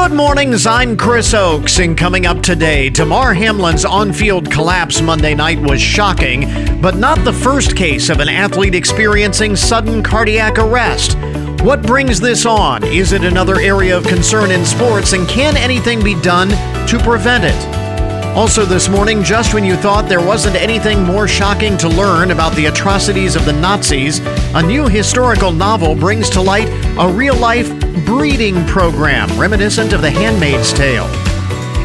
Good mornings, I'm Chris Oaks, and coming up today, Damar Hamlin's on-field collapse Monday night was shocking, but not the first case of an athlete experiencing sudden cardiac arrest. What brings this on? Is it another area of concern in sports, and can anything be done to prevent it? Also this morning, just when you thought there wasn't anything more shocking to learn about the atrocities of the Nazis, a new historical novel brings to light a real-life breeding program reminiscent of The Handmaid's Tale.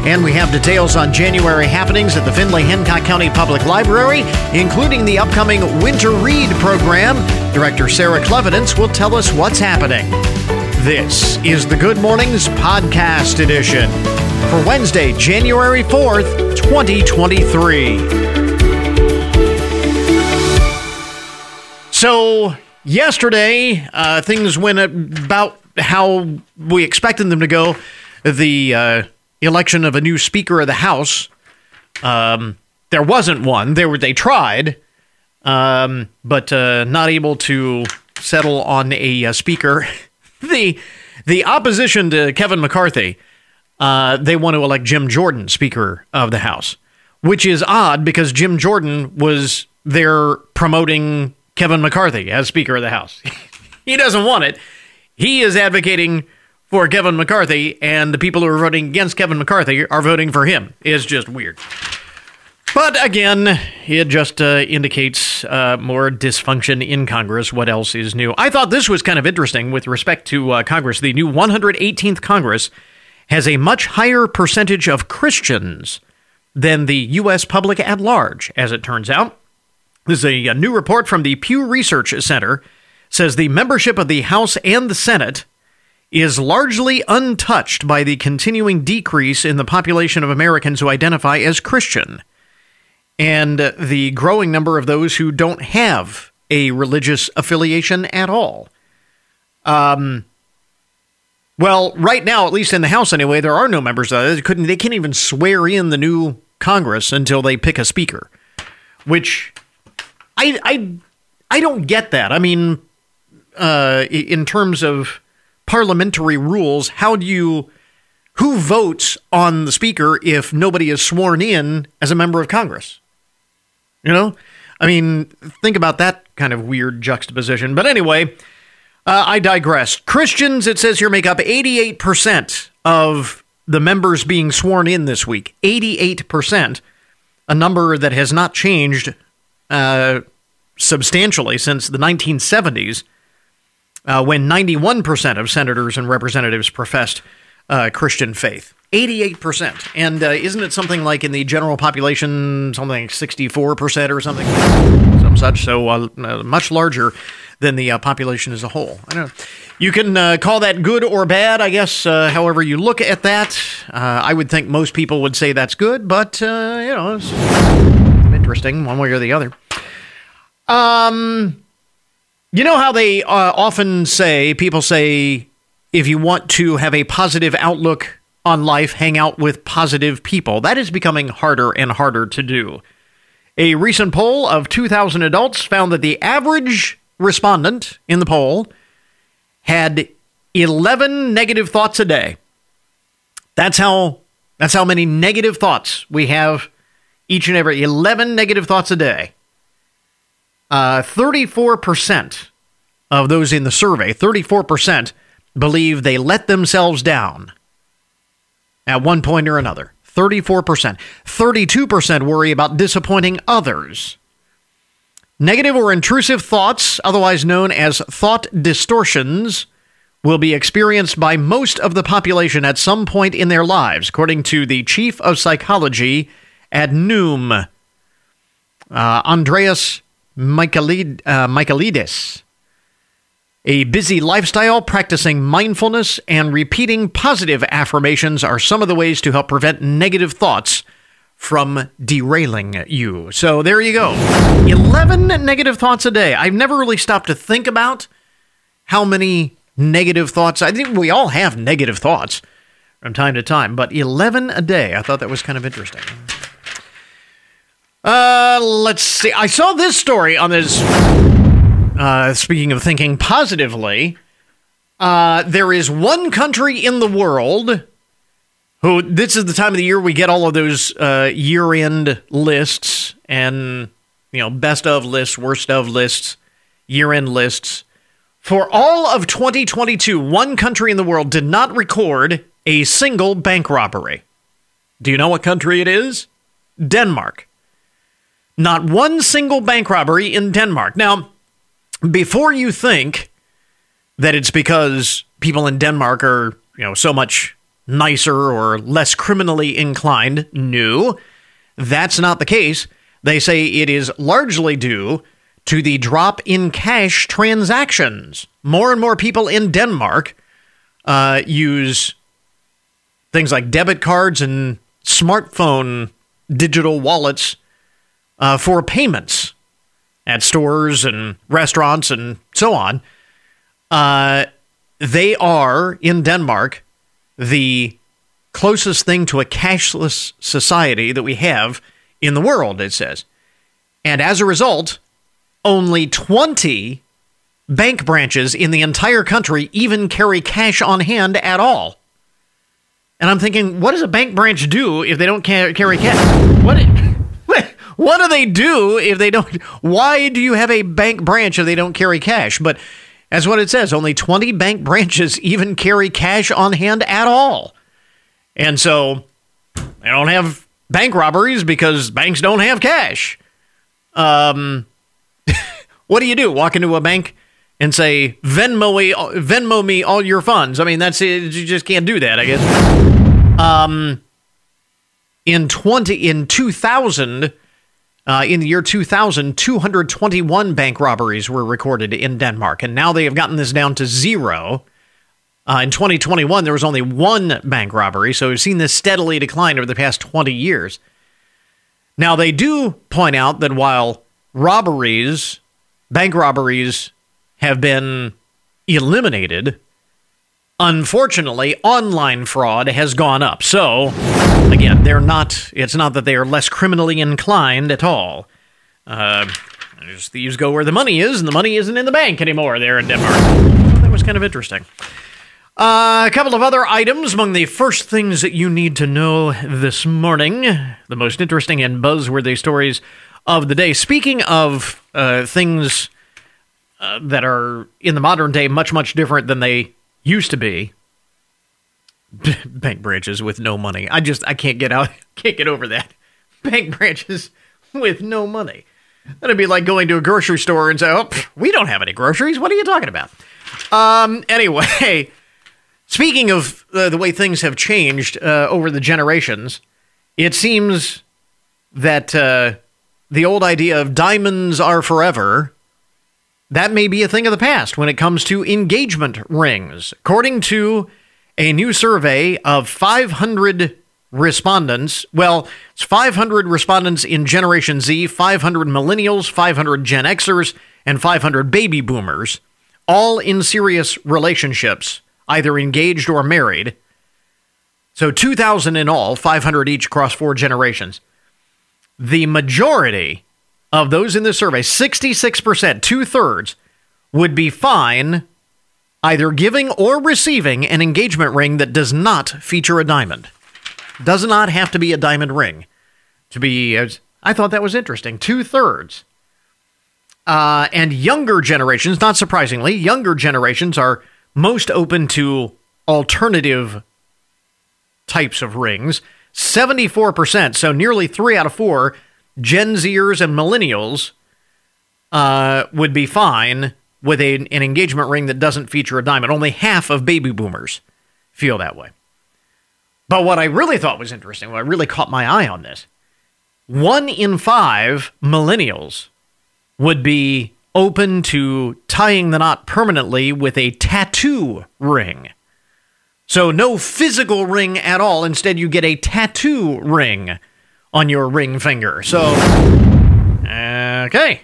And we have details on January happenings at the Findlay-Hancock County Public Library, including the upcoming Winter Read program. Director Sarah Clevidence will tell us what's happening. This is the Good Mornings Podcast Edition for Wednesday, January 4th, 2023. So yesterday, things went about how we expected them to go. The election of a new Speaker of the House. There wasn't one. They tried, but not able to settle on a Speaker. The opposition to Kevin McCarthy, they want to elect Jim Jordan Speaker of the House, which is odd because Jim Jordan was there promoting Kevin McCarthy as Speaker of the House. He doesn't want it. He is advocating for Kevin McCarthy, and the people who are voting against Kevin McCarthy are voting for him. It's just weird. But again, it just indicates more dysfunction in Congress. What else is new? I thought this was kind of interesting with respect to Congress. The new 118th Congress has a much higher percentage of Christians than the U.S. public at large, as it turns out. This is a new report from the Pew Research Center. Says the membership of the House and the Senate is largely untouched by the continuing decrease in the population of Americans who identify as Christian, and the growing number of those who don't have a religious affiliation at all. Well, right now, at least in the House anyway, there are no members. They can't even swear in the new Congress until they pick a speaker, which I don't get that. I mean, in terms of parliamentary rules, who votes on the speaker if nobody is sworn in as a member of Congress? You know, I mean, think about that kind of weird juxtaposition. But anyway, I digress. Christians, it says here, make up 88% of the members being sworn in this week. 88%, a number that has not changed substantially since the 1970s, when 91% of senators and representatives professed Christian faith. 88%. And isn't it something like in the general population, something like 64% or something? Some such. So much larger than the population as a whole. I don't know. You can call that good or bad, I guess, however you look at that. I would think most people would say that's good, but, you know, it's interesting one way or the other. You know how they often say, people say, if you want to have a positive outlook on life, hang out with positive people. That is becoming harder and harder to do. A recent poll of 2,000 adults found that the average respondent in the poll had 11 negative thoughts a day. That's how many negative thoughts we have each and every 11 negative thoughts a day. 34% of those in the survey, 34%, believe they let themselves down at one point or another. 34%. 32% worry about disappointing others. Negative or intrusive thoughts, otherwise known as thought distortions, will be experienced by most of the population at some point in their lives, according to the chief of psychology at Noom, Andreas Michaelidis. A busy lifestyle, practicing mindfulness, and repeating positive affirmations are some of the ways to help prevent negative thoughts from derailing you. So there you go. 11 negative thoughts a day. I've never really stopped to think about how many negative thoughts. I think we all have negative thoughts from time to time, but 11 a day. I thought that was kind of interesting. Let's see. I saw this story on this. Speaking of thinking positively, there is one country in the world who this is the time of the year we get all of those year-end lists and, you know, best of lists, worst of lists, year-end lists. For all of 2022, one country in the world did not record a single bank robbery. Do you know what country it is? Denmark. Not one single bank robbery in Denmark. Now, before you think that it's because people in Denmark are, you know, so much nicer or less criminally inclined, no, that's not the case. They say it is largely due to the drop in cash transactions. More and more people in Denmark use things like debit cards and smartphone digital wallets for payments at stores and restaurants and so on. They are, in Denmark, the closest thing to a cashless society that we have in the world, it says. And as a result, only 20 bank branches in the entire country even carry cash on hand at all. And I'm thinking, what does a bank branch do if they don't carry cash? What do they do if they don't? Why do you have a bank branch if they don't carry cash? But that's what it says. Only 20 bank branches even carry cash on hand at all. And so they don't have bank robberies because banks don't have cash. What do? Walk into a bank and say, Venmo me all your funds. I mean, that's it. You just can't do that, I guess. In the year 2000, 221 bank robberies were recorded in Denmark, and now they have gotten this down to zero. In 2021, there was only one bank robbery, so we've seen this steadily decline over the past 20 years. Now, they do point out that while bank robberies have been eliminated, unfortunately, online fraud has gone up. So, again, it's not that they are less criminally inclined at all. Thieves go where the money is, and the money isn't in the bank anymore there in Denmark. So that was kind of interesting. A couple of other items among the first things that you need to know this morning. The most interesting and buzzworthy stories of the day. Speaking of things that are, in the modern day, much, much different than they used to be, bank branches with no money. I can't get over that. Bank branches with no money. That'd be like going to a grocery store and say, oh, we don't have any groceries. What are you talking about? Anyway, speaking of the way things have changed over the generations, it seems that the old idea of diamonds are forever, that may be a thing of the past when it comes to engagement rings. According to a new survey of 500 respondents, well, it's 500 respondents in Generation Z, 500 millennials, 500 Gen Xers, and 500 baby boomers, all in serious relationships, either engaged or married. So 2,000 in all, 500 each across four generations. The majority of those in the survey, 66%, two-thirds, would be fine either giving or receiving an engagement ring that does not feature a diamond. Does not have to be a diamond ring. I thought that was interesting. Two-thirds. And younger generations, not surprisingly, younger generations are most open to alternative types of rings. 74%, so nearly 3 out of 4, Gen Zers and millennials would be fine with an engagement ring that doesn't feature a diamond. Only half of baby boomers feel that way. But what I really thought was interesting, what I really caught my eye on this, 1 in 5 millennials would be open to tying the knot permanently with a tattoo ring. So no physical ring at all. Instead, you get a tattoo ring on your ring finger. So, okay.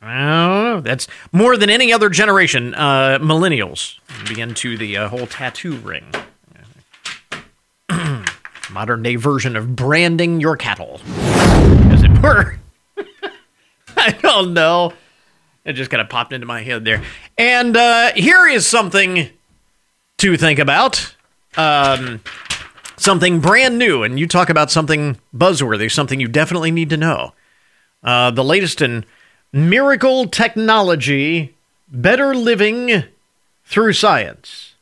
I don't know. That's more than any other generation, millennials, be into the whole tattoo ring. Modern day version of branding your cattle, as it were. I don't know. It just kind of popped into my head there. And here is something to think about. something brand new, and you talk about something buzzworthy, something you definitely need to know. The latest in miracle technology, better living through science.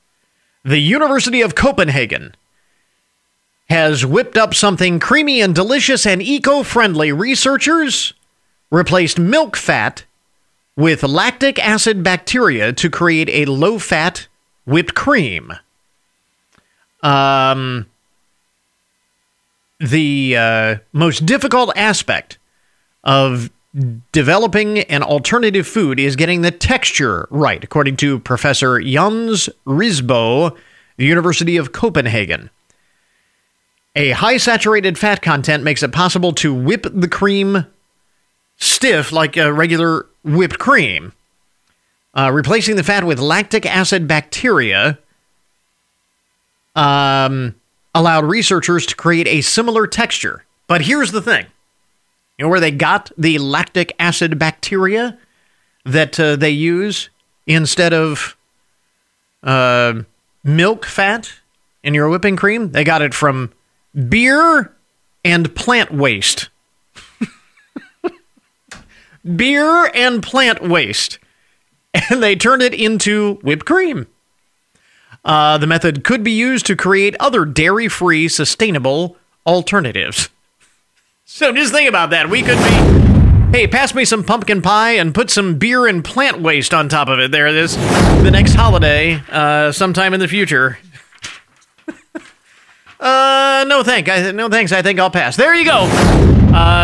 The University of Copenhagen has whipped up something creamy and delicious and eco-friendly. Researchers replaced milk fat with lactic acid bacteria to create a low-fat whipped cream. The most difficult aspect of developing an alternative food is getting the texture right, according to Professor Jens Risbo, the University of Copenhagen. A high saturated fat content makes it possible to whip the cream stiff like a regular whipped cream. Replacing the fat with lactic acid bacteria allowed researchers to create a similar texture. But here's the thing. You know where they got the lactic acid bacteria that they use instead of milk fat in your whipping cream? They got it from beer and plant waste. Beer and plant waste. And they turned it into whipped cream. The method could be used to create other dairy-free, sustainable alternatives. So just think about that. We could be, hey, pass me some pumpkin pie and put some beer and plant waste on top of it. There it is. The next holiday, sometime in the future. No thanks. I think I'll pass. There you go.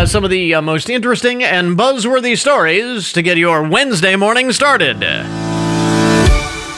Some of the most interesting and buzzworthy stories to get your Wednesday morning started.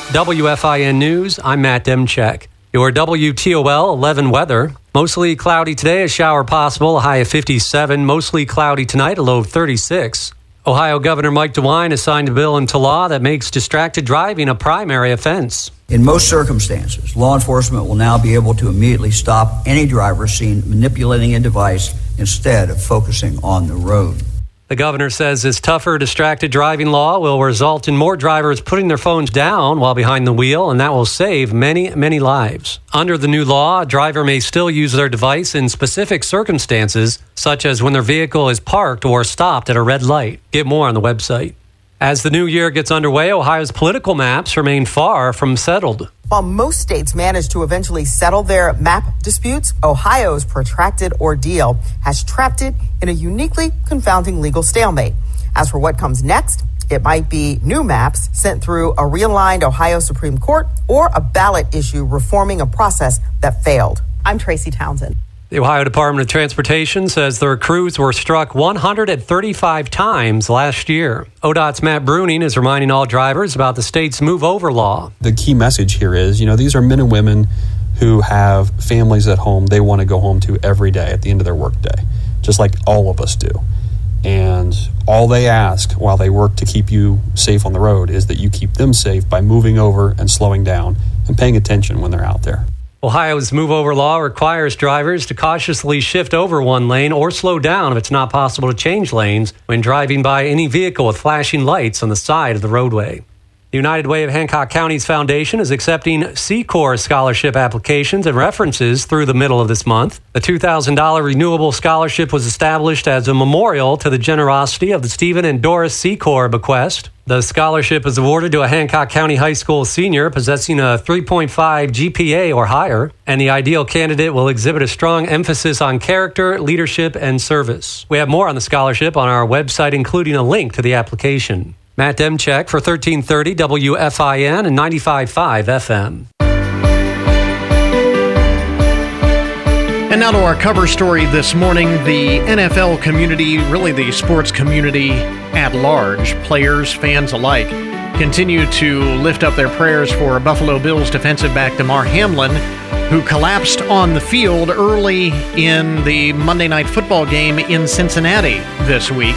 WFIN News, I'm Matt Demchek. Your WTOL 11 weather. Mostly cloudy today, a shower possible, a high of 57. Mostly cloudy tonight, a low of 36. Ohio Governor Mike DeWine has signed a bill into law that makes distracted driving a primary offense. In most circumstances, law enforcement will now be able to immediately stop any driver seen manipulating a device instead of focusing on the road. The governor says this tougher distracted driving law will result in more drivers putting their phones down while behind the wheel, and that will save many, many lives. Under the new law, a driver may still use their device in specific circumstances, such as when their vehicle is parked or stopped at a red light. Get more on the website. As the new year gets underway, Ohio's political maps remain far from settled. While most states manage to eventually settle their map disputes, Ohio's protracted ordeal has trapped it in a uniquely confounding legal stalemate. As for what comes next, it might be new maps sent through a realigned Ohio Supreme Court or a ballot issue reforming a process that failed. I'm Tracy Townsend. The Ohio Department of Transportation says their crews were struck 135 times last year. ODOT's Matt Bruning is reminding all drivers about the state's move-over law. The key message here is, you know, these are men and women who have families at home they want to go home to every day at the end of their work day, just like all of us do. And all they ask while they work to keep you safe on the road is that you keep them safe by moving over and slowing down and paying attention when they're out there. Ohio's move-over law requires drivers to cautiously shift over one lane or slow down if it's not possible to change lanes when driving by any vehicle with flashing lights on the side of the roadway. The United Way of Hancock County's foundation is accepting Sea Corps scholarship applications and references through the middle of this month. The $2,000 renewable scholarship was established as a memorial to the generosity of the Stephen and Doris Sea Corps bequest. The scholarship is awarded to a Hancock County High School senior possessing a 3.5 GPA or higher, and the ideal candidate will exhibit a strong emphasis on character, leadership, and service. We have more on the scholarship on our website, including a link to the application. Matt Demchek for 1330 WFIN and 95.5 FM. And now to our cover story this morning, the NFL community, really the sports community at large, players, fans alike, continue to lift up their prayers for Buffalo Bills defensive back Damar Hamlin, who collapsed on the field early in the Monday Night Football game in Cincinnati this week.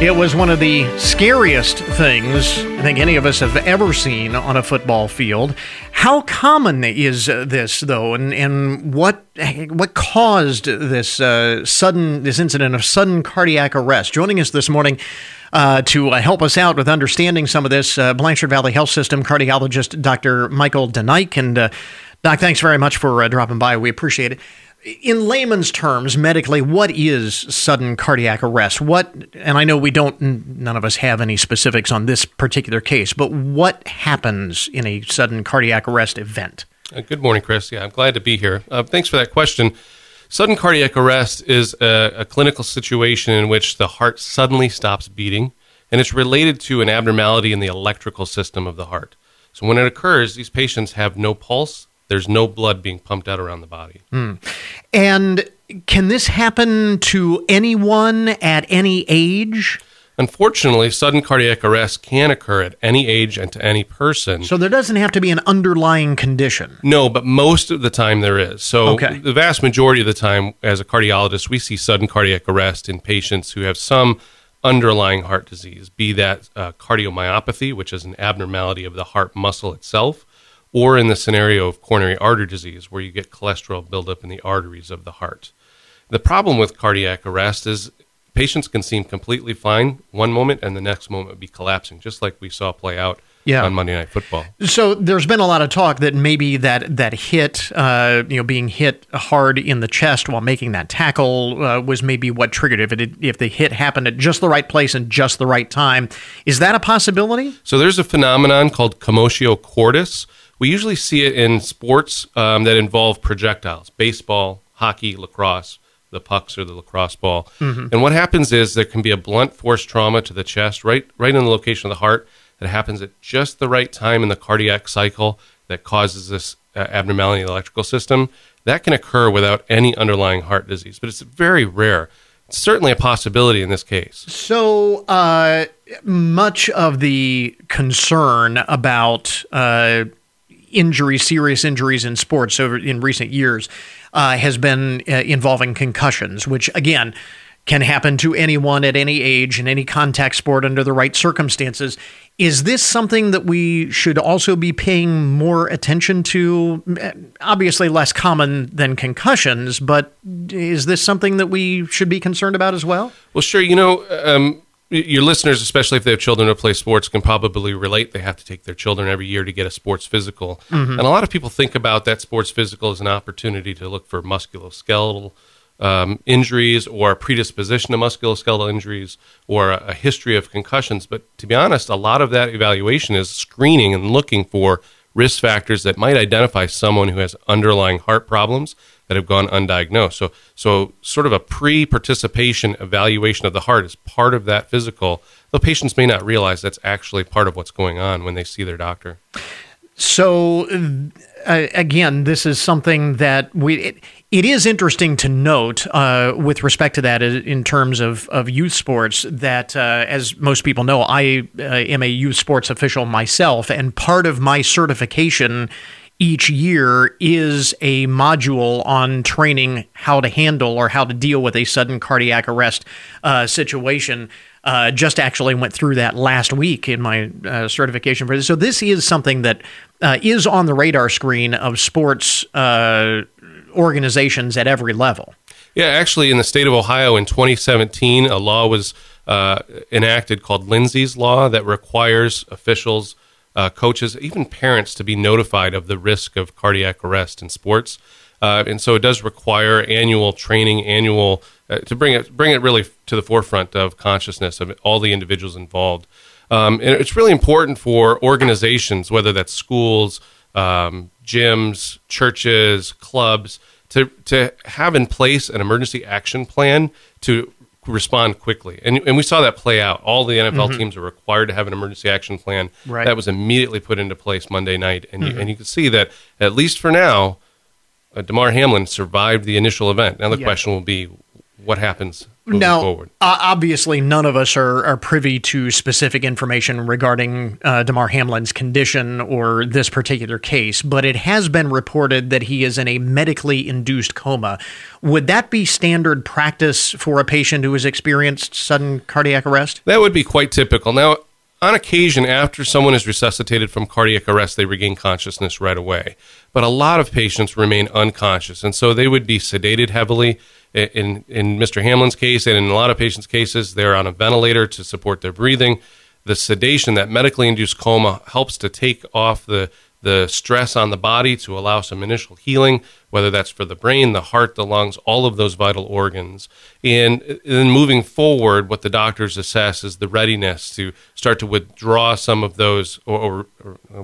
It was one of the scariest things I think any of us have ever seen on a football field. How common is this, though, and what caused this this incident of sudden cardiac arrest? Joining us this morning to help us out with understanding some of this, Blanchard Valley Health System cardiologist Dr. Michael DeNike. And Doc, thanks very much for dropping by. We appreciate it. In layman's terms, medically, what is sudden cardiac arrest? And I know none of us have any specifics on this particular case, but what happens in a sudden cardiac arrest event? Good morning, Chris. Yeah, I'm glad to be here. Thanks for that question. Sudden cardiac arrest is a clinical situation in which the heart suddenly stops beating, and it's related to an abnormality in the electrical system of the heart. So when it occurs, these patients have no pulse. There's no blood being pumped out around the body. Mm. And can this happen to anyone at any age? Unfortunately, sudden cardiac arrest can occur at any age and to any person. So there doesn't have to be an underlying condition? No, but most of the time there is. So the vast majority of the time, as a cardiologist, we see sudden cardiac arrest in patients who have some underlying heart disease, be that cardiomyopathy, which is an abnormality of the heart muscle itself, or in the scenario of coronary artery disease, where you get cholesterol buildup in the arteries of the heart. The problem with cardiac arrest is patients can seem completely fine one moment and the next moment be collapsing, just like we saw play out on Monday Night Football. So there's been a lot of talk that maybe that hit, being hit hard in the chest while making that tackle was maybe what triggered it. If the hit happened at just the right place and just the right time, is that a possibility? So there's a phenomenon called commotio cordis. We usually see it in sports that involve projectiles, baseball, hockey, lacrosse, the pucks or the lacrosse ball. Mm-hmm. And what happens is there can be a blunt force trauma to the chest, right in the location of the heart, that happens at just the right time in the cardiac cycle that causes this abnormality in the electrical system. That can occur without any underlying heart disease, but it's very rare. It's certainly a possibility in this case. So much of the concern about serious injuries in sports over in recent years has been involving concussions, which again can happen to anyone at any age in any contact sport under the right circumstances. Is this something that we should also be paying more attention to? Obviously less common than concussions, but is this something that we should be concerned about as well? Well, sure. Your listeners, especially if they have children who play sports, can probably relate. They have to take their children every year to get a sports physical. Mm-hmm. And a lot of people think about that sports physical as an opportunity to look for musculoskeletal injuries or a predisposition to musculoskeletal injuries or a history of concussions. But to be honest, a lot of that evaluation is screening and looking for risk factors that might identify someone who has underlying heart problems that have gone undiagnosed. So sort of a pre-participation evaluation of the heart is part of that physical, though patients may not realize that's actually part of what's going on when they see their doctor. So, again, this is something that it is interesting to note with respect to that in terms of youth sports that, as most people know, I am a youth sports official myself, and part of my certification each year is a module on training how to handle or how to deal with a sudden cardiac arrest situation. Just actually went through that last week in my certification process. So this is something that is on the radar screen of sports organizations at every level. Yeah, actually, in the state of Ohio in 2017, a law was enacted called Lindsay's Law that requires officials, coaches, even parents to be notified of the risk of cardiac arrest in sports. And so it does require annual training, to bring it really to the forefront of consciousness of all the individuals involved. And it's really important for organizations, whether that's schools, gyms, churches, clubs, to have in place an emergency action plan to respond quickly. And we saw that play out. All the NFL mm-hmm. teams are required to have an emergency action plan. Right. That was immediately put into place Monday night. And, mm-hmm. You can see that, at least for now, Damar Hamlin survived the initial event. Now the question will be, what happens moving forward? Obviously, none of us are privy to specific information regarding Damar Hamlin's condition or this particular case, but it has been reported that he is in a medically induced coma. Would that be standard practice for a patient who has experienced sudden cardiac arrest? That would be quite typical. Now, on occasion, after someone is resuscitated from cardiac arrest, they regain consciousness right away. But a lot of patients remain unconscious, and so they would be sedated heavily. In Mr. Hamlin's case, and in a lot of patients' cases, they're on a ventilator to support their breathing. The sedation, that medically induced coma, helps to take off the the stress on the body to allow some initial healing, whether that's for the brain, the heart, the lungs, all of those vital organs. And then moving forward, what the doctors assess is the readiness to start to withdraw some of those, or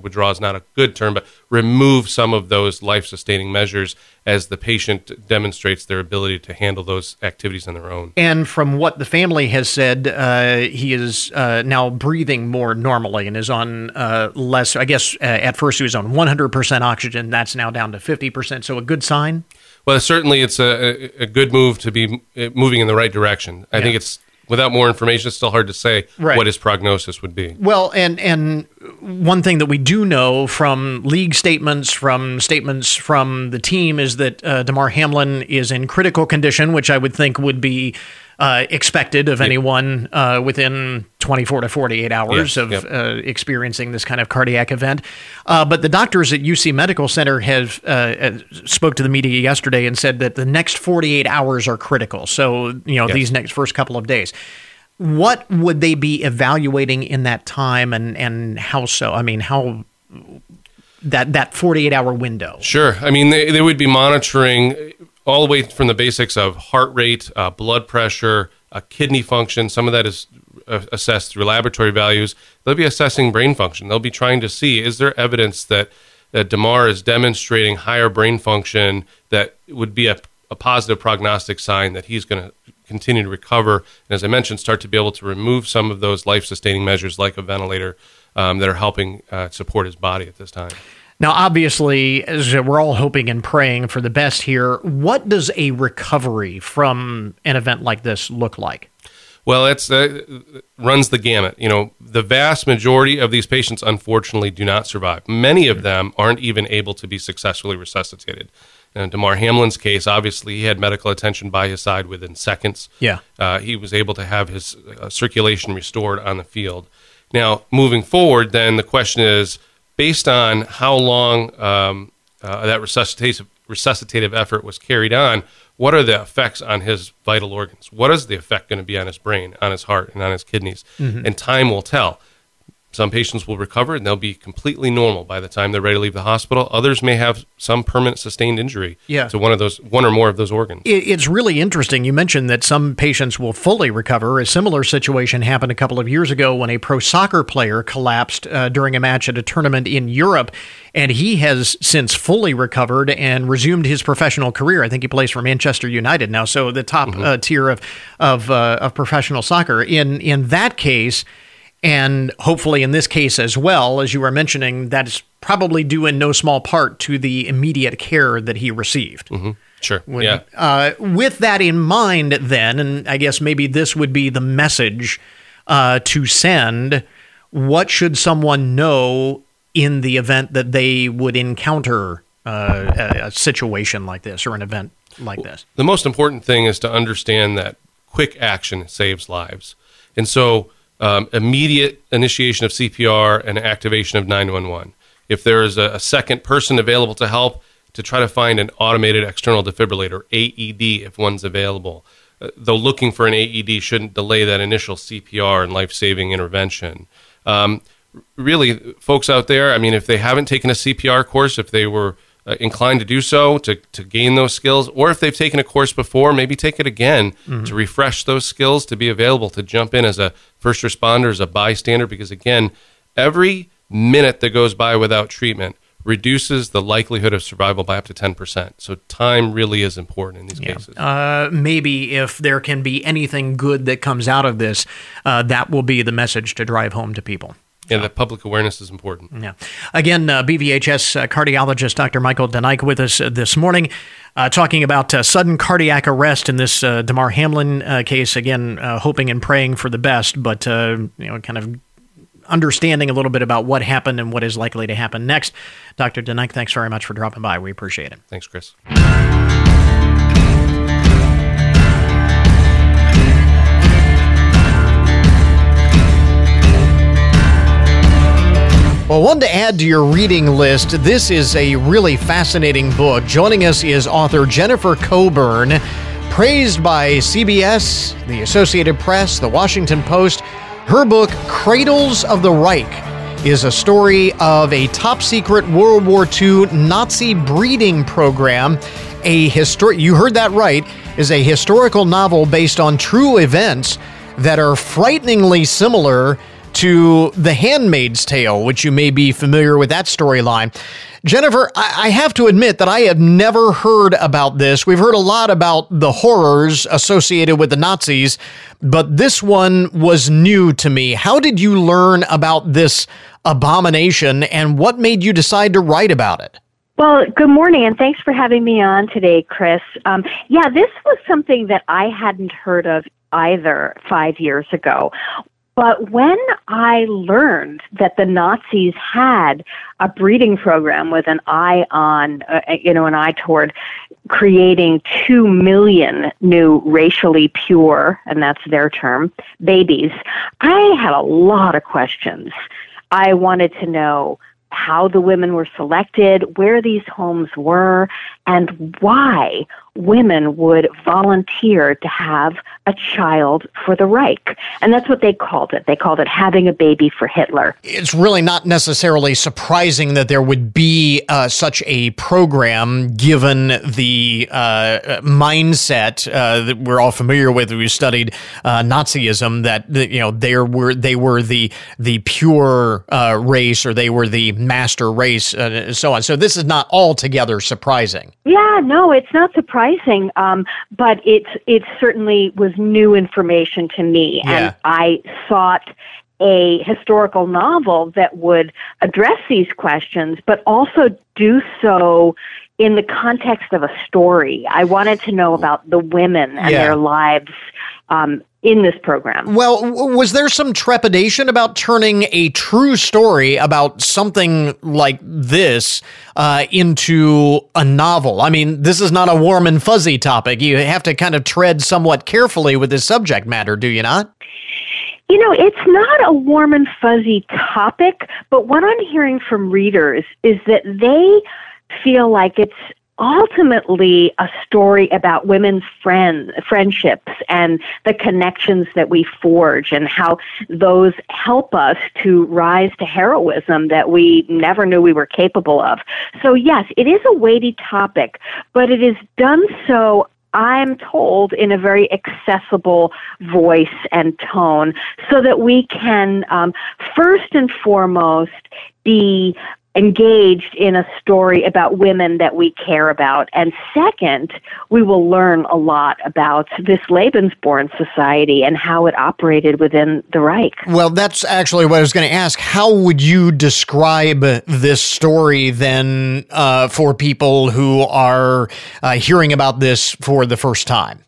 withdraw is not a good term, but remove some of those life-sustaining measures as the patient demonstrates their ability to handle those activities on their own. And from what the family has said, he is now breathing more normally and is on less, I guess at first he was on 100% oxygen. That's now down to 50%. So a good sign? Well, certainly it's a good move to be moving in the right direction. I think it's, without more information, it's still hard to say what his prognosis would be. Well, and one thing that we do know from league statements, from statements from the team, is that Damar Hamlin is in critical condition, which I would think would be expected of anyone within 24 to 48 hours experiencing this kind of cardiac event. But the doctors at UC Medical Center have spoke to the media yesterday and said that the next 48 hours are critical. So, you know, these next first couple of days. What would they be evaluating in that time and how so? I mean, how... That 48-hour window. Sure. I mean, they would be monitoring all the way from the basics of heart rate, blood pressure, kidney function. Some of that is assessed through laboratory values. They'll be assessing brain function. They'll be trying to see, is there evidence that Damar is demonstrating higher brain function that would be a positive prognostic sign that he's going to continue to recover, and as I mentioned, start to be able to remove some of those life-sustaining measures like a ventilator that are helping support his body at this time. Now, obviously, as we're all hoping and praying for the best here, what does a recovery from an event like this look like? Well, it runs the gamut. You know, the vast majority of these patients, unfortunately, do not survive. Many of them aren't even able to be successfully resuscitated. In Damar Hamlin's case, obviously, he had medical attention by his side within seconds. Yeah. He was able to have his circulation restored on the field. Now, moving forward, then, the question is, based on how long that resuscitative effort was carried on, what are the effects on his vital organs? What is the effect going to be on his brain, on his heart, and on his kidneys? Mm-hmm. And time will tell. Some patients will recover and they'll be completely normal by the time they're ready to leave the hospital. Others may have some permanent sustained injury to one or more of those organs. It's really interesting. You mentioned that some patients will fully recover. A similar situation happened a couple of years ago when a pro soccer player collapsed during a match at a tournament in Europe, and he has since fully recovered and resumed his professional career. I think he plays for Manchester United now, so the top tier of professional soccer. In that case, and hopefully in this case as well, as you were mentioning, that's probably due in no small part to the immediate care that he received. Mm-hmm. Sure. With that in mind then, and I guess maybe this would be the message to send, what should someone know in the event that they would encounter a situation like this or an event like this? The most important thing is to understand that quick action saves lives. And so... immediate initiation of CPR and activation of 911. If there is a second person available to help, to try to find an automated external defibrillator, AED, if one's available. Though looking for an AED shouldn't delay that initial CPR and life-saving intervention. Really, folks out there, I mean, if they haven't taken a CPR course, if they were inclined to do so to gain those skills, or if they've taken a course before, maybe take it again to refresh those skills, to be available to jump in as a first responder, as a bystander, because again, every minute that goes by without treatment reduces the likelihood of survival by up to 10%. So time really is important in these cases. Maybe if there can be anything good that comes out of this, that will be the message to drive home to people. Yeah, that public awareness is important. Yeah. Again, BVHS cardiologist Dr. Michael DeNike with us this morning, talking about sudden cardiac arrest in this Damar Hamlin case. Again, hoping and praying for the best, but kind of understanding a little bit about what happened and what is likely to happen next. Dr. DeNike, thanks very much for dropping by. We appreciate it. Thanks, Chris. Well, one to add to your reading list, this is a really fascinating book. Joining us is author Jennifer Coburn, praised by CBS, the Associated Press, the Washington Post. Her book, Cradles of the Reich, is a story of a top-secret World War II Nazi breeding program. You heard that right, is a historical novel based on true events that are frighteningly similar to The Handmaid's Tale, which you may be familiar with that storyline. Jennifer, I have to admit that I have never heard about this. We've heard a lot about the horrors associated with the Nazis, but this one was new to me. How did you learn about this abomination, and what made you decide to write about it? Well, good morning, and thanks for having me on today, Chris. This was something that I hadn't heard of either 5 years ago. But when I learned that the Nazis had a breeding program with an eye on, an eye toward creating 2 million new racially pure, and that's their term, babies, I had a lot of questions. I wanted to know how the women were selected, where these homes were, and why women would volunteer to have a child for the Reich. And that's what they called it. They called it having a baby for Hitler. It's really not necessarily surprising that there would be such a program, given the mindset that we're all familiar with. We studied Nazism, that they were the pure race, or they were the master race, and so on. So this is not altogether surprising. Yeah, no, it's not surprising. But it certainly was new information to me, and I sought a historical novel that would address these questions, but also do so in the context of a story. I wanted to know about the women and their lives in this program. Well, was there some trepidation about turning a true story about something like this into a novel? I mean, this is not a warm and fuzzy topic. You have to kind of tread somewhat carefully with this subject matter, do you not? You know, it's not a warm and fuzzy topic, but what I'm hearing from readers is that they feel like it's ultimately a story about women's friendships and the connections that we forge and how those help us to rise to heroism that we never knew we were capable of. So yes, it is a weighty topic, but it is done so, I'm told, in a very accessible voice and tone so that we can first and foremost be engaged in a story about women that we care about. And second, we will learn a lot about this Lebensborn Society and how it operated within the Reich. Well, that's actually what I was going to ask. How would you describe this story then for people who are hearing about this for the first time?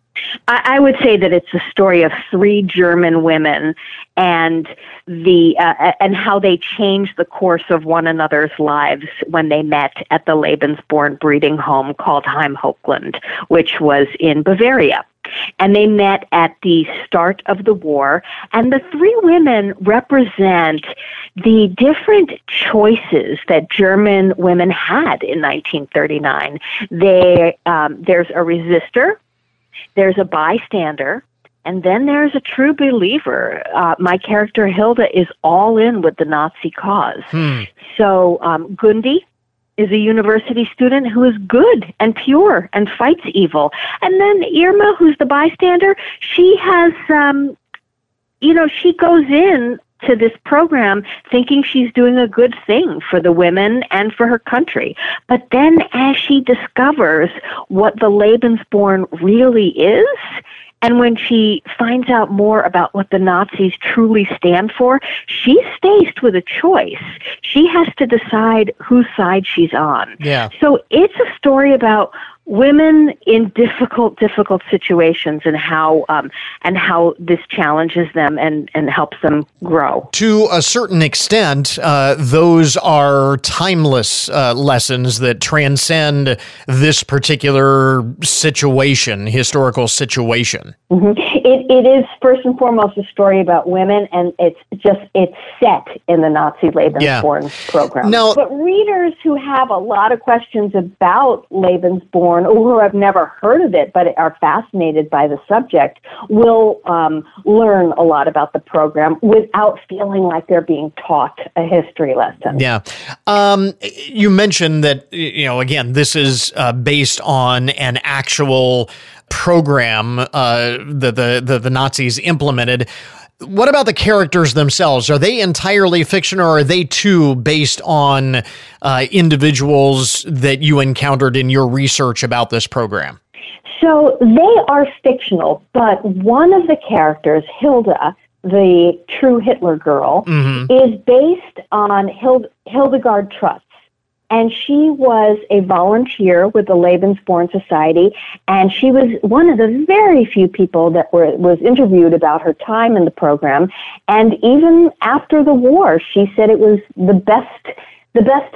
I would say that it's the story of three German women and and how they changed the course of one another's lives when they met at the Lebensborn breeding home called Heimhochland, which was in Bavaria. And they met at the start of the war, and the three women represent the different choices that German women had in 1939. There's a resistor, there's a bystander, and then there's a true believer. My character, Hilda, is all in with the Nazi cause. So Gundi is a university student who is good and pure and fights evil. And then Irma, who's the bystander, she has, she goes in to this program thinking she's doing a good thing for the women and for her country. But then as she discovers what the Lebensborn really is, and when she finds out more about what the Nazis truly stand for, she's faced with a choice. She has to decide whose side she's on. Yeah. So it's a story about women in difficult situations and how this challenges them and helps them grow. To a certain extent, those are timeless lessons that transcend this particular historical situation. Mm-hmm. It is first and foremost a story about women, and it's set in the Nazi Lebensborn program. Now, but readers who have a lot of questions about Lebensborn born or who have never heard of it but are fascinated by the subject will learn a lot about the program without feeling like they're being taught a history lesson. Yeah. You mentioned that, again, this is based on an actual program that the Nazis implemented. What about the characters themselves? Are they entirely fiction, or are they too based on individuals that you encountered in your research about this program? So they are fictional, but one of the characters, Hilda, the true Hitler girl, is based on Hildegard Trutz. And she was a volunteer with the Lebensborn Society, and she was one of the very few people that was interviewed about her time in the program. And even after the war, she said it was the best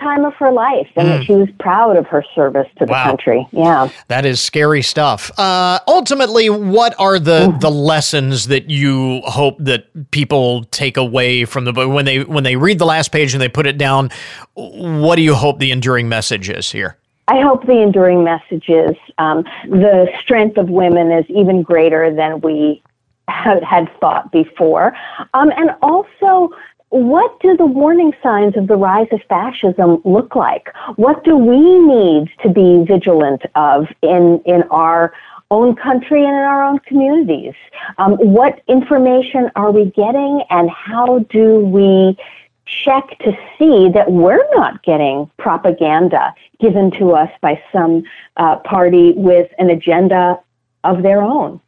time of her life, and that she was proud of her service to the country. Yeah. That is scary stuff. Ultimately, what are the lessons that you hope that people take away from the book? When they read the last page and they put it down, what do you hope the enduring message is here? I hope the enduring message is the strength of women is even greater than we had thought before. And also, what do the warning signs of the rise of fascism look like? What do we need to be vigilant of in our own country and in our own communities? What information are we getting, and how do we check to see that we're not getting propaganda given to us by some party with an agenda of their own?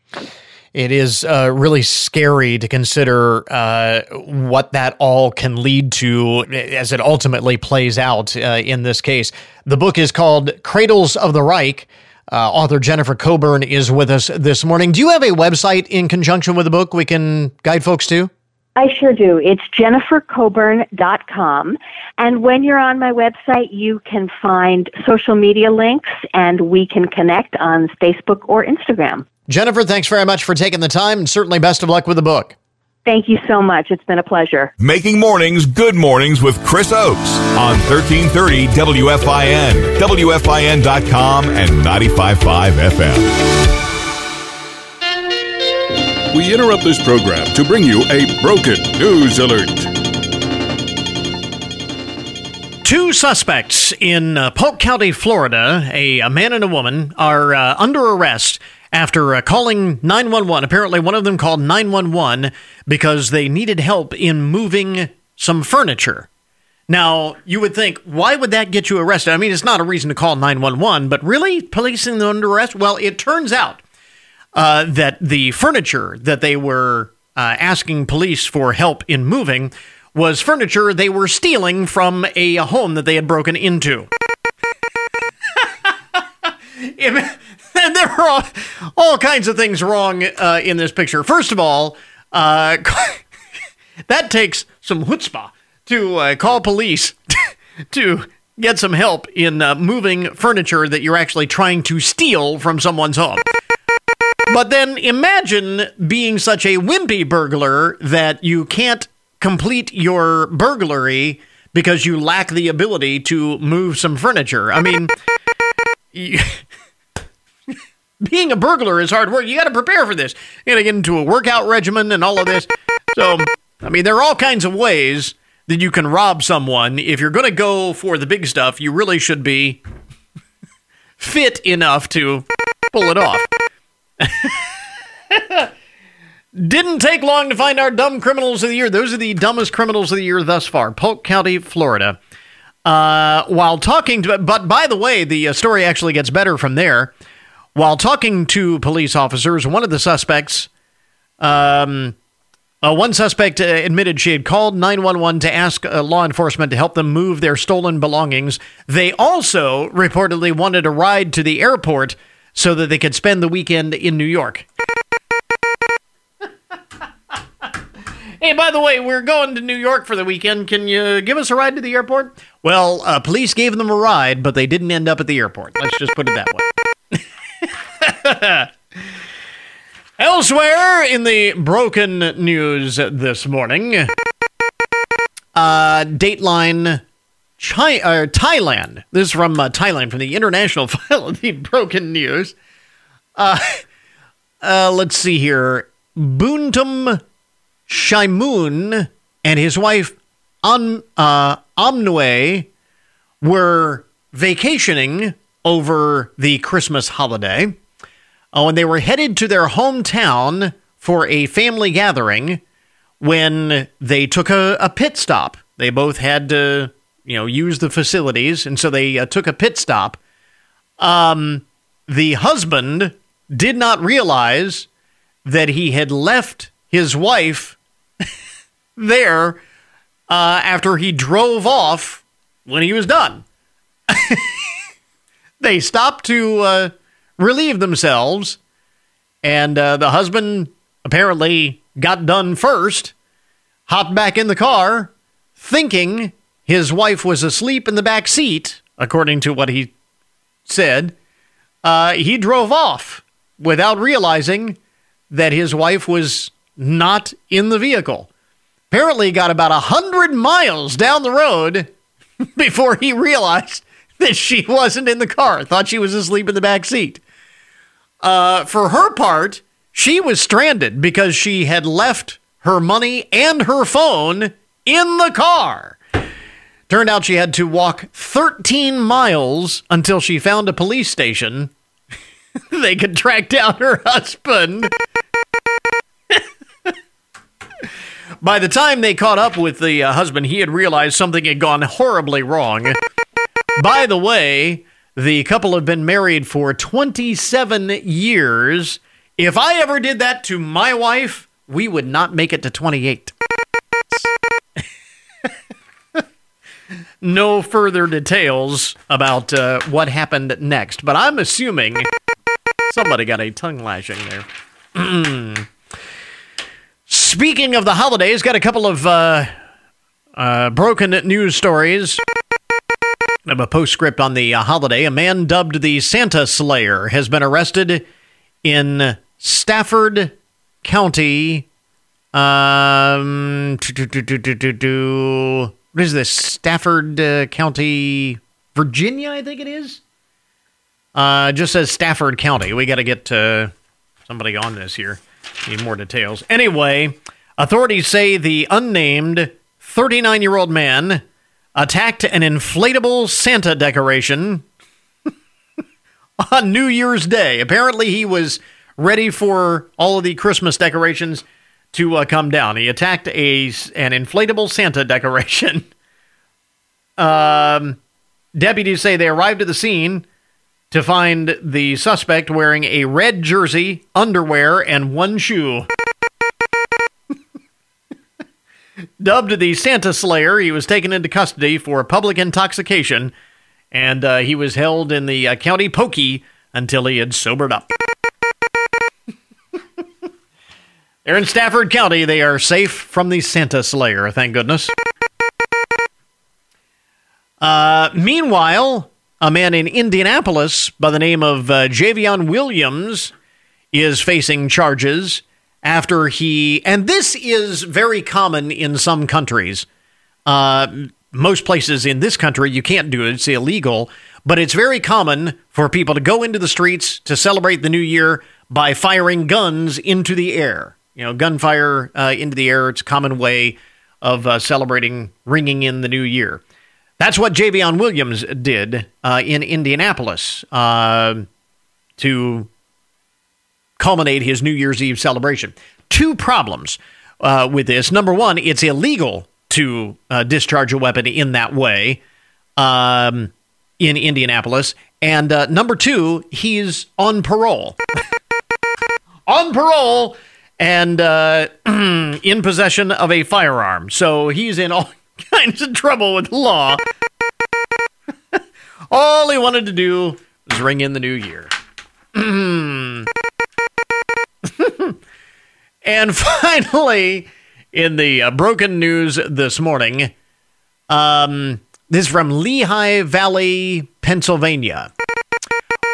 It is really scary to consider what that all can lead to as it ultimately plays out in this case. The book is called Cradles of the Reich. Author Jennifer Coburn is with us this morning. Do you have a website in conjunction with the book we can guide folks to? I sure do. It's jennifercoburn.com. And when you're on my website, you can find social media links, and we can connect on Facebook or Instagram. Jennifer, thanks very much for taking the time, and certainly best of luck with the book. Thank you so much. It's been a pleasure. Making mornings good mornings with Chris Oaks on 1330 WFIN, WFIN.com, and 95.5 FM. We interrupt this program to bring you a broken news alert. Two suspects in Polk County, Florida, a man and a woman, are under arrest after calling 911. Apparently one of them called 911 because they needed help in moving some furniture. Now, you would think, why would that get you arrested? I mean, it's not a reason to call 911, but really? Policing them under arrest? Well, it turns out that the furniture that they were asking police for help in moving was furniture they were stealing from a home that they had broken into. And there were all kinds of things wrong in this picture. First of all, that takes some chutzpah to call police to get some help in moving furniture that you're actually trying to steal from someone's home. But then imagine being such a wimpy burglar that you can't complete your burglary because you lack the ability to move some furniture. I mean, being a burglar is hard work. You got to prepare for this. You got to get into a workout regimen and all of this. So, I mean, there are all kinds of ways that you can rob someone. If you're going to go for the big stuff, you really should be fit enough to pull it off. Didn't take long to find our dumb criminals of the year. Those are the dumbest criminals of the year thus far. Polk County, Florida. While talking to, but by the way, the story actually gets better from there. While talking to police officers, one of the suspects, one suspect admitted she had called 911 to ask law enforcement to help them move their stolen belongings. They also reportedly wanted a ride to the airport so that they could spend the weekend in New York. Hey, by the way, we're going to New York for the weekend. Can you give us a ride to the airport? Well, police gave them a ride, but they didn't end up at the airport. Let's just put it that way. Elsewhere in the broken news this morning, Dateline Thailand. This is from Thailand, from the International File of the Broken News. Let's see here. Buntum Shaimun and his wife Omnue were vacationing over the Christmas holiday. Oh, and they were headed to their hometown for a family gathering when they took a pit stop. They both had to, use the facilities, and so they took a pit stop. The husband did not realize that he had left his wife there after he drove off when he was done. They stopped to relieve themselves, and the husband apparently got done first, hopped back in the car, thinking his wife was asleep in the back seat, according to what he said. He drove off without realizing that his wife was not in the vehicle. Apparently got about 100 miles down the road before he realized that she wasn't in the car, thought she was asleep in the back seat. For her part, she was stranded because she had left her money and her phone in the car. Turned out she had to walk 13 miles until she found a police station. They could track down her husband. By the time they caught up with the husband, he had realized something had gone horribly wrong. By the way, the couple have been married for 27 years. If I ever did that to my wife, we would not make it to 28. No further details about what happened next, but I'm assuming somebody got a tongue lashing there. Speaking of the holidays, got a couple of broken news stories. I have a postscript on the holiday. A man dubbed the Santa Slayer has been arrested in Stafford County. What is this? Stafford County, Virginia, I think it is. It just says Stafford County. We got to get somebody on this here. Need more details. Anyway, authorities say the unnamed 39-year-old man attacked an inflatable Santa decoration on New Year's Day. Apparently, he was ready for all of the Christmas decorations to come down. He attacked an inflatable Santa decoration. Deputies say they arrived at the scene to find the suspect wearing a red jersey, underwear, and one shoe. Dubbed the Santa Slayer, he was taken into custody for public intoxication, and he was held in the county pokey until he had sobered up. They're in Stafford County. They are safe from the Santa Slayer, thank goodness. Meanwhile, a man in Indianapolis by the name of Javion Williams is facing charges after he, and this is very common in some countries. Most places in this country, you can't do it. It's illegal. But it's very common for people to go into the streets to celebrate the new year by firing guns into the air. Gunfire into the air. It's a common way of celebrating, ringing in the new year. That's what Javion Williams did in Indianapolis to culminate his New Year's Eve celebration. Two problems with this. Number one, it's illegal to discharge a weapon in that way in Indianapolis. And number two, he's on parole. On parole and in possession of a firearm. So he's in all kinds of trouble with the law. All he wanted to do was ring in the new year. And finally, in the broken news this morning, this is from Lehigh Valley, Pennsylvania,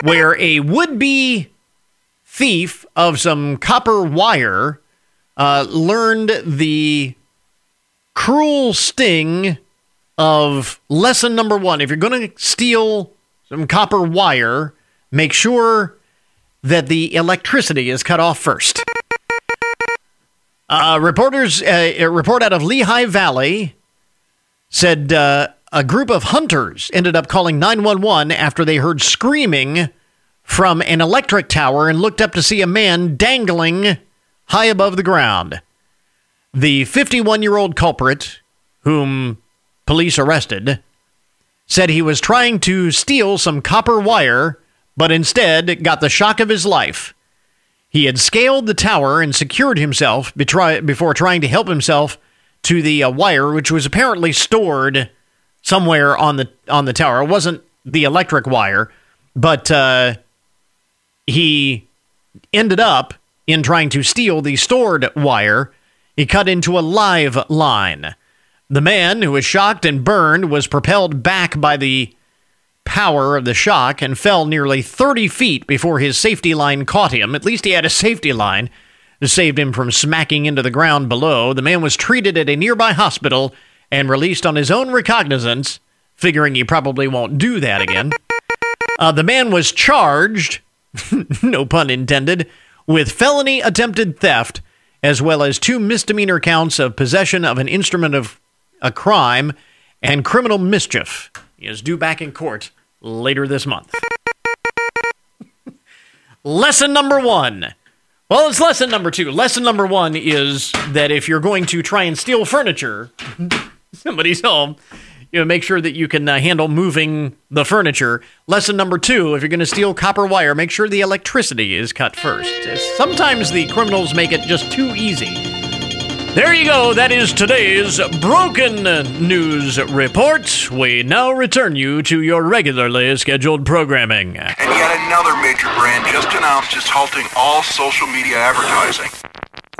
where a would-be thief of some copper wire learned the cruel sting of lesson number one. If you're going to steal some copper wire, make sure that the electricity is cut off first. A report out of Lehigh Valley said a group of hunters ended up calling 911 after they heard screaming from an electric tower and looked up to see a man dangling high above the ground. The 51-year-old culprit, whom police arrested, said he was trying to steal some copper wire, but instead got the shock of his life. He had scaled the tower and secured himself before trying to help himself to the wire, which was apparently stored somewhere on the tower. It wasn't the electric wire, but he ended up, in trying to steal the stored wire, he cut into a live line. The man, who was shocked and burned, was propelled back by the power of the shock and fell nearly 30 feet before his safety line caught him. At least he had a safety line that saved him from smacking into the ground below. The man was treated at a nearby hospital and released on his own recognizance, figuring he probably won't do that again. The man was charged, no pun intended, with felony attempted theft, as well as 2 misdemeanor counts of possession of an instrument of a crime and criminal mischief. He is due back in court later this month. Lesson number one. Well, it's lesson number two. Lesson number one is that if you're going to try and steal furniture, somebody's home, you know, make sure that you can handle moving the furniture. Lesson number two, if you're going to steal copper wire, make sure the electricity is cut first. Sometimes the criminals make it just too easy. There you go. That is today's Broken News Report. We now return you to your regularly scheduled programming. And yet another major brand just announced it's halting all social media advertising.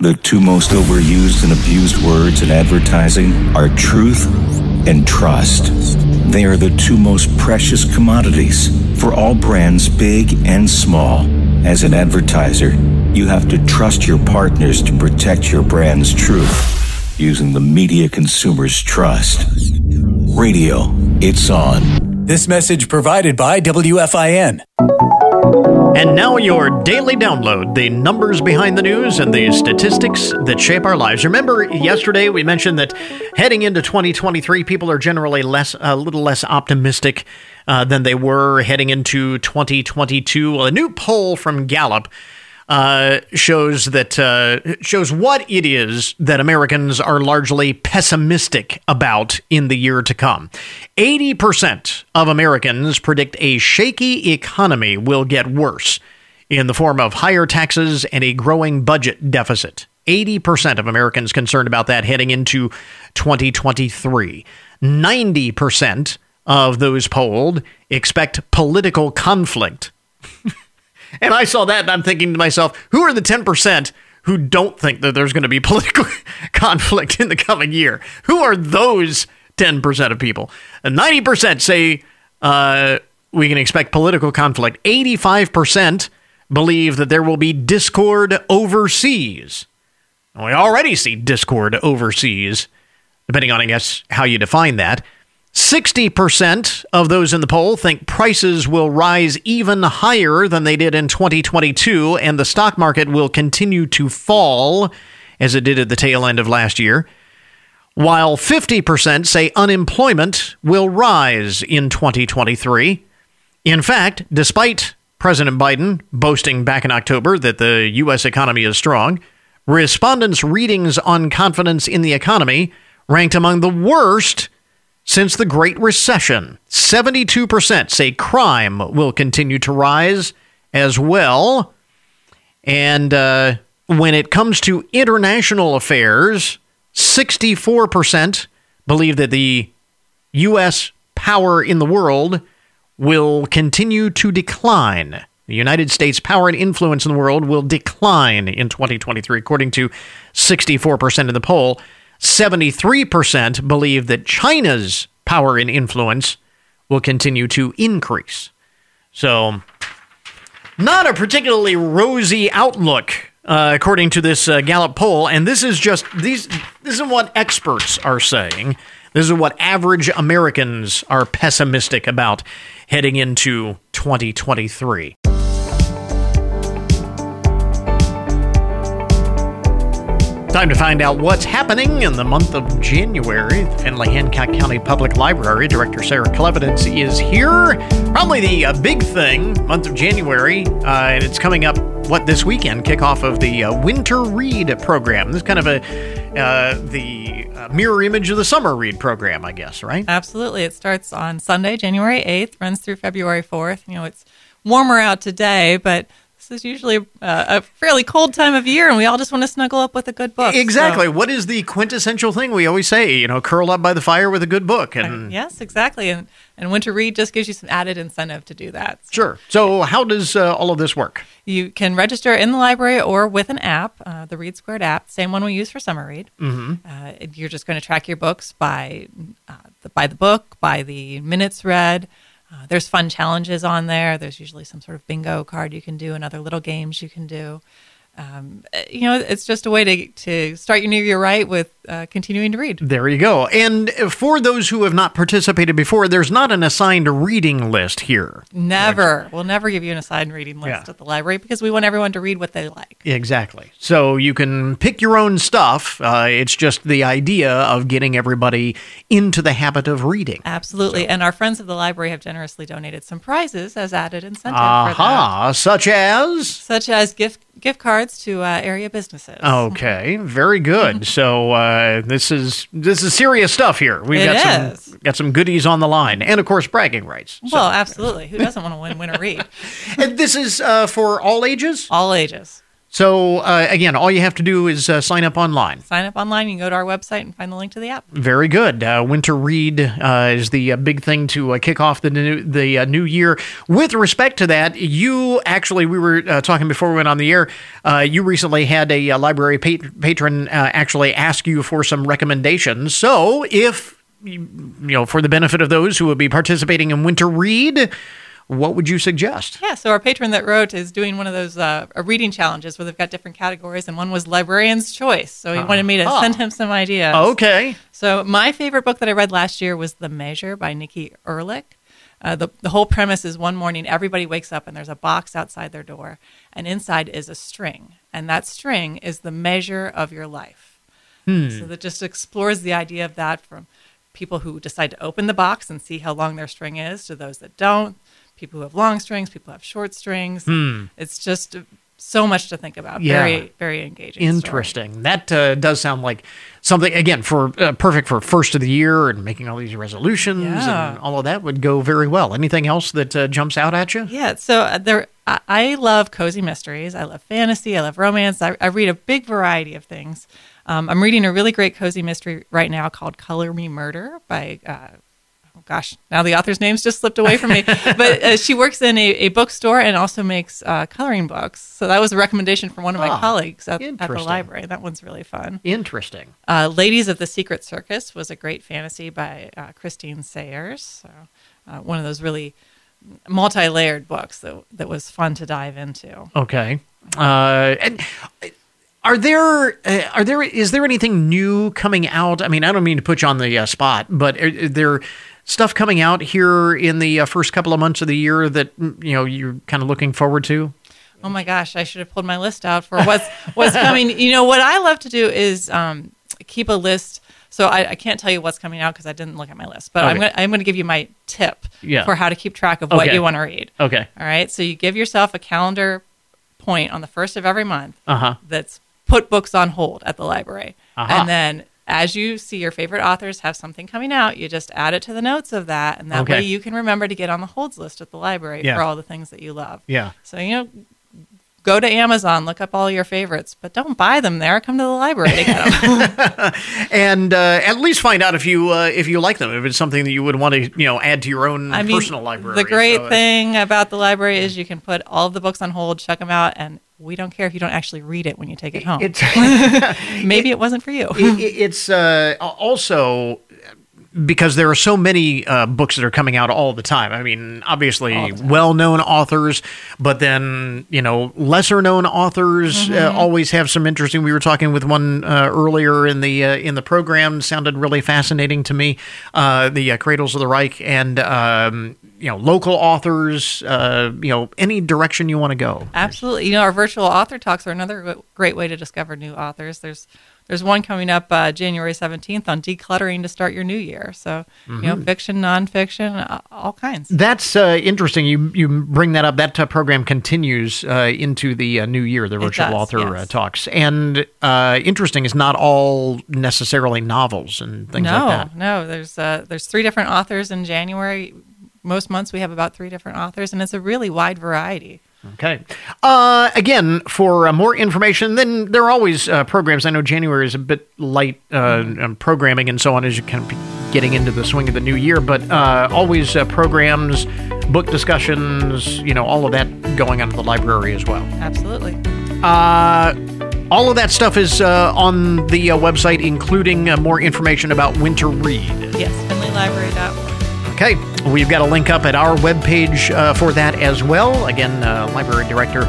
The 2 most overused and abused words in advertising are truth and trust. They are the 2 most precious commodities for all brands, big and small. As an advertiser, you have to trust your partners to protect your brand's truth using the media consumers trust. Radio, it's on. This message provided by WFIN. And now your daily download, the numbers behind the news and the statistics that shape our lives. Remember, yesterday we mentioned that heading into 2023, people are generally a little less optimistic than they were heading into 2022. Well, a new poll from Gallup shows what it is that Americans are largely pessimistic about in the year to come. 80% of Americans predict a shaky economy will get worse in the form of higher taxes and a growing budget deficit. 80% of Americans concerned about that heading into 2023. 90% of those polled expect political conflict. And I saw that and I'm thinking to myself, who are the 10% who don't think that there's going to be political conflict in the coming year? Who are those 10% of people? 90% say we can expect political conflict. 85% believe that there will be discord overseas. And we already see discord overseas, depending on, I guess, how you define that. 60% of those in the poll think prices will rise even higher than they did in 2022, and the stock market will continue to fall, as it did at the tail end of last year, while 50% say unemployment will rise in 2023. In fact, despite President Biden boasting back in October that the U.S. economy is strong, respondents' readings on confidence in the economy ranked among the worst since the Great Recession. 72% say crime will continue to rise as well. And when it comes to international affairs, 64% believe that the U.S. power in the world will continue to decline. The United States' power and influence in the world will decline in 2023, according to 64% of the poll. 73% believe that China's power and influence will continue to increase. So, not a particularly rosy outlook, according to this Gallup poll. And this is just, this is what experts are saying. This is what average Americans are pessimistic about heading into 2023. Time to find out what's happening in the month of January. The Findlay-Hancock County Public Library Director Sarah Clevidence is here. Probably the big thing, month of January, and it's coming up, this weekend, kickoff of the Winter Read program. This is kind of the mirror image of the Summer Read program, I guess, right? Absolutely. It starts on Sunday, January 8th, runs through February 4th. You know, it's warmer out today, but this is usually a fairly cold time of year, and we all just want to snuggle up with a good book. Exactly. So, what is the quintessential thing we always say? You know, curl up by the fire with a good book. Yes, exactly. And Winter Read just gives you some added incentive to do that. So. Sure. So how does all of this work? You can register in the library or with an app, the Read Squared app, same one we use for Summer Read. Mm-hmm. You're just going to track your books by the book, by the minutes read. There's fun challenges on there. There's usually some sort of bingo card you can do and other little games you can do. You know, it's just a way to start your new year right with continuing to read. There you go. And for those who have not participated before, there's not an assigned reading list here. Never. We'll never give you an assigned reading list at the library because we want everyone to read what they like. Exactly. So you can pick your own stuff. It's just the idea of getting everybody into the habit of reading. Absolutely. So. And our friends of the library have generously donated some prizes as added incentive for that. Such as gift cards to area businesses. Okay, very good. So this is serious stuff here. We've got some goodies on the line, and of course bragging rights. So. Well, absolutely. Who doesn't want to win Winter Read? And this is for all ages. All ages. So, again, all you have to do is sign up online. Sign up online. You can go to our website and find the link to the app. Very good. Winter Read is the big thing to kick off the new year. With respect to that, we were talking before we went on the air, you recently had a library patron actually ask you for some recommendations. So if, you know, for the benefit of those who will be participating in Winter Read, what would you suggest? Yeah, so our patron that wrote is doing one of those reading challenges where they've got different categories, and one was Librarian's Choice, so he wanted me to send him some ideas. Okay. So my favorite book that I read last year was The Measure by Nikki Ehrlich. The whole premise is one morning everybody wakes up and there's a box outside their door, and inside is a string, and that string is the measure of your life. So that just explores the idea of that from people who decide to open the box and see how long their string is to those that don't. People who have long strings, people who have short strings. It's just so much to think about. Yeah. Very, very engaging. Interesting. Story. That does sound like something, again, for perfect for first of the year and making all these resolutions and all of that would go very well. Anything else that jumps out at you? Yeah. So I love cozy mysteries. I love fantasy. I love romance. I read a big variety of things. I'm reading a really great cozy mystery right now called Color Me Murder by now the author's name's just slipped away from me. But she works in a bookstore and also makes coloring books. So that was a recommendation from one of my colleagues at the library. That one's really fun. Interesting. Ladies of the Secret Circus was a great fantasy by Christine Sayers. So one of those really multi-layered books that was fun to dive into. Okay. And is there anything new coming out? I mean, I don't mean to put you on the spot, but are there stuff coming out here in the first couple of months of the year that, you know, you're kind of looking forward to? Oh my gosh, I should have pulled my list out for what's coming. You know, what I love to do is keep a list. So I can't tell you what's coming out because I didn't look at my list, but okay. I'm going to give you my tip for how to keep track of what you want to read. Okay. All right. So you give yourself a calendar point on the first of every month that's put books on hold at the library. And then as you see your favorite authors have something coming out, you just add it to the notes of that, and that way you can remember to get on the holds list at the library for all the things that you love. Yeah. So, you know, go to Amazon, look up all your favorites, but don't buy them there. Come to the library to get them. And at least find out if you like them, if it's something that you would want to, you know, add to your own personal library. The great thing about the library is you can put all of the books on hold, check them out, and we don't care if you don't actually read it when you take it home. Maybe it wasn't for you. It's also because there are so many books that are coming out all the time. I mean, obviously well-known authors, but then, you know, lesser-known authors always have some interesting. We were talking with one earlier in the program, sounded really fascinating to me, the Cradles of the Reich, and you know, local authors, you know, any direction you want to go. Absolutely. You know, our virtual author talks are another great way to discover new authors. There's one coming up January 17th on decluttering to start your new year. So, you know, fiction, nonfiction, all kinds. That's interesting. You bring that up. That program continues into the new year, the virtual author talks. And interesting, it's not all necessarily novels and things like that. No, there's three different authors in January. Most months we have about three different authors, and it's a really wide variety. Okay. Again, for more information, then there are always programs. I know January is a bit light on programming and so on as you kind of be getting into the swing of the new year, but always programs, book discussions, you know, all of that going on at the library as well. Absolutely. All of that stuff is on the website, including more information about Winter Read. Yes, FindlayLibrary.org. Okay, we've got a link up at our webpage for that as well. Again, Library Director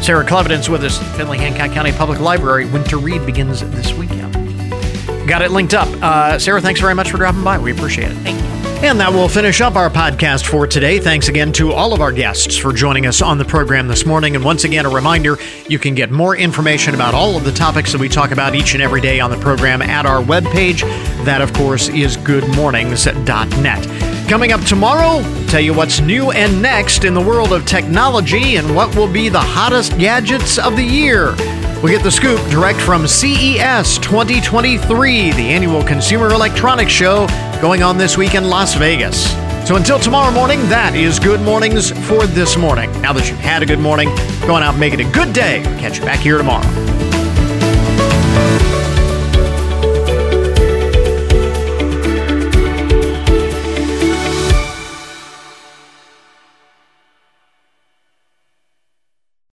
Sarah Clevidence with us, Findlay-Hancock County Public Library. Winter Read begins this weekend. Got it linked up. Sarah, thanks very much for dropping by. We appreciate it. Thank you. And that will finish up our podcast for today. Thanks again to all of our guests for joining us on the program this morning. And once again, a reminder, you can get more information about all of the topics that we talk about each and every day on the program at our webpage. That, of course, is goodmornings.net. Coming up tomorrow, we'll tell you what's new and next in the world of technology and what will be the hottest gadgets of the year. We'll get the scoop direct from CES 2023, the annual Consumer Electronics Show going on this week in Las Vegas. So until tomorrow morning, that is Good Mornings for this morning. Now that you've had a good morning, go on out and make it a good day. Catch you back here tomorrow.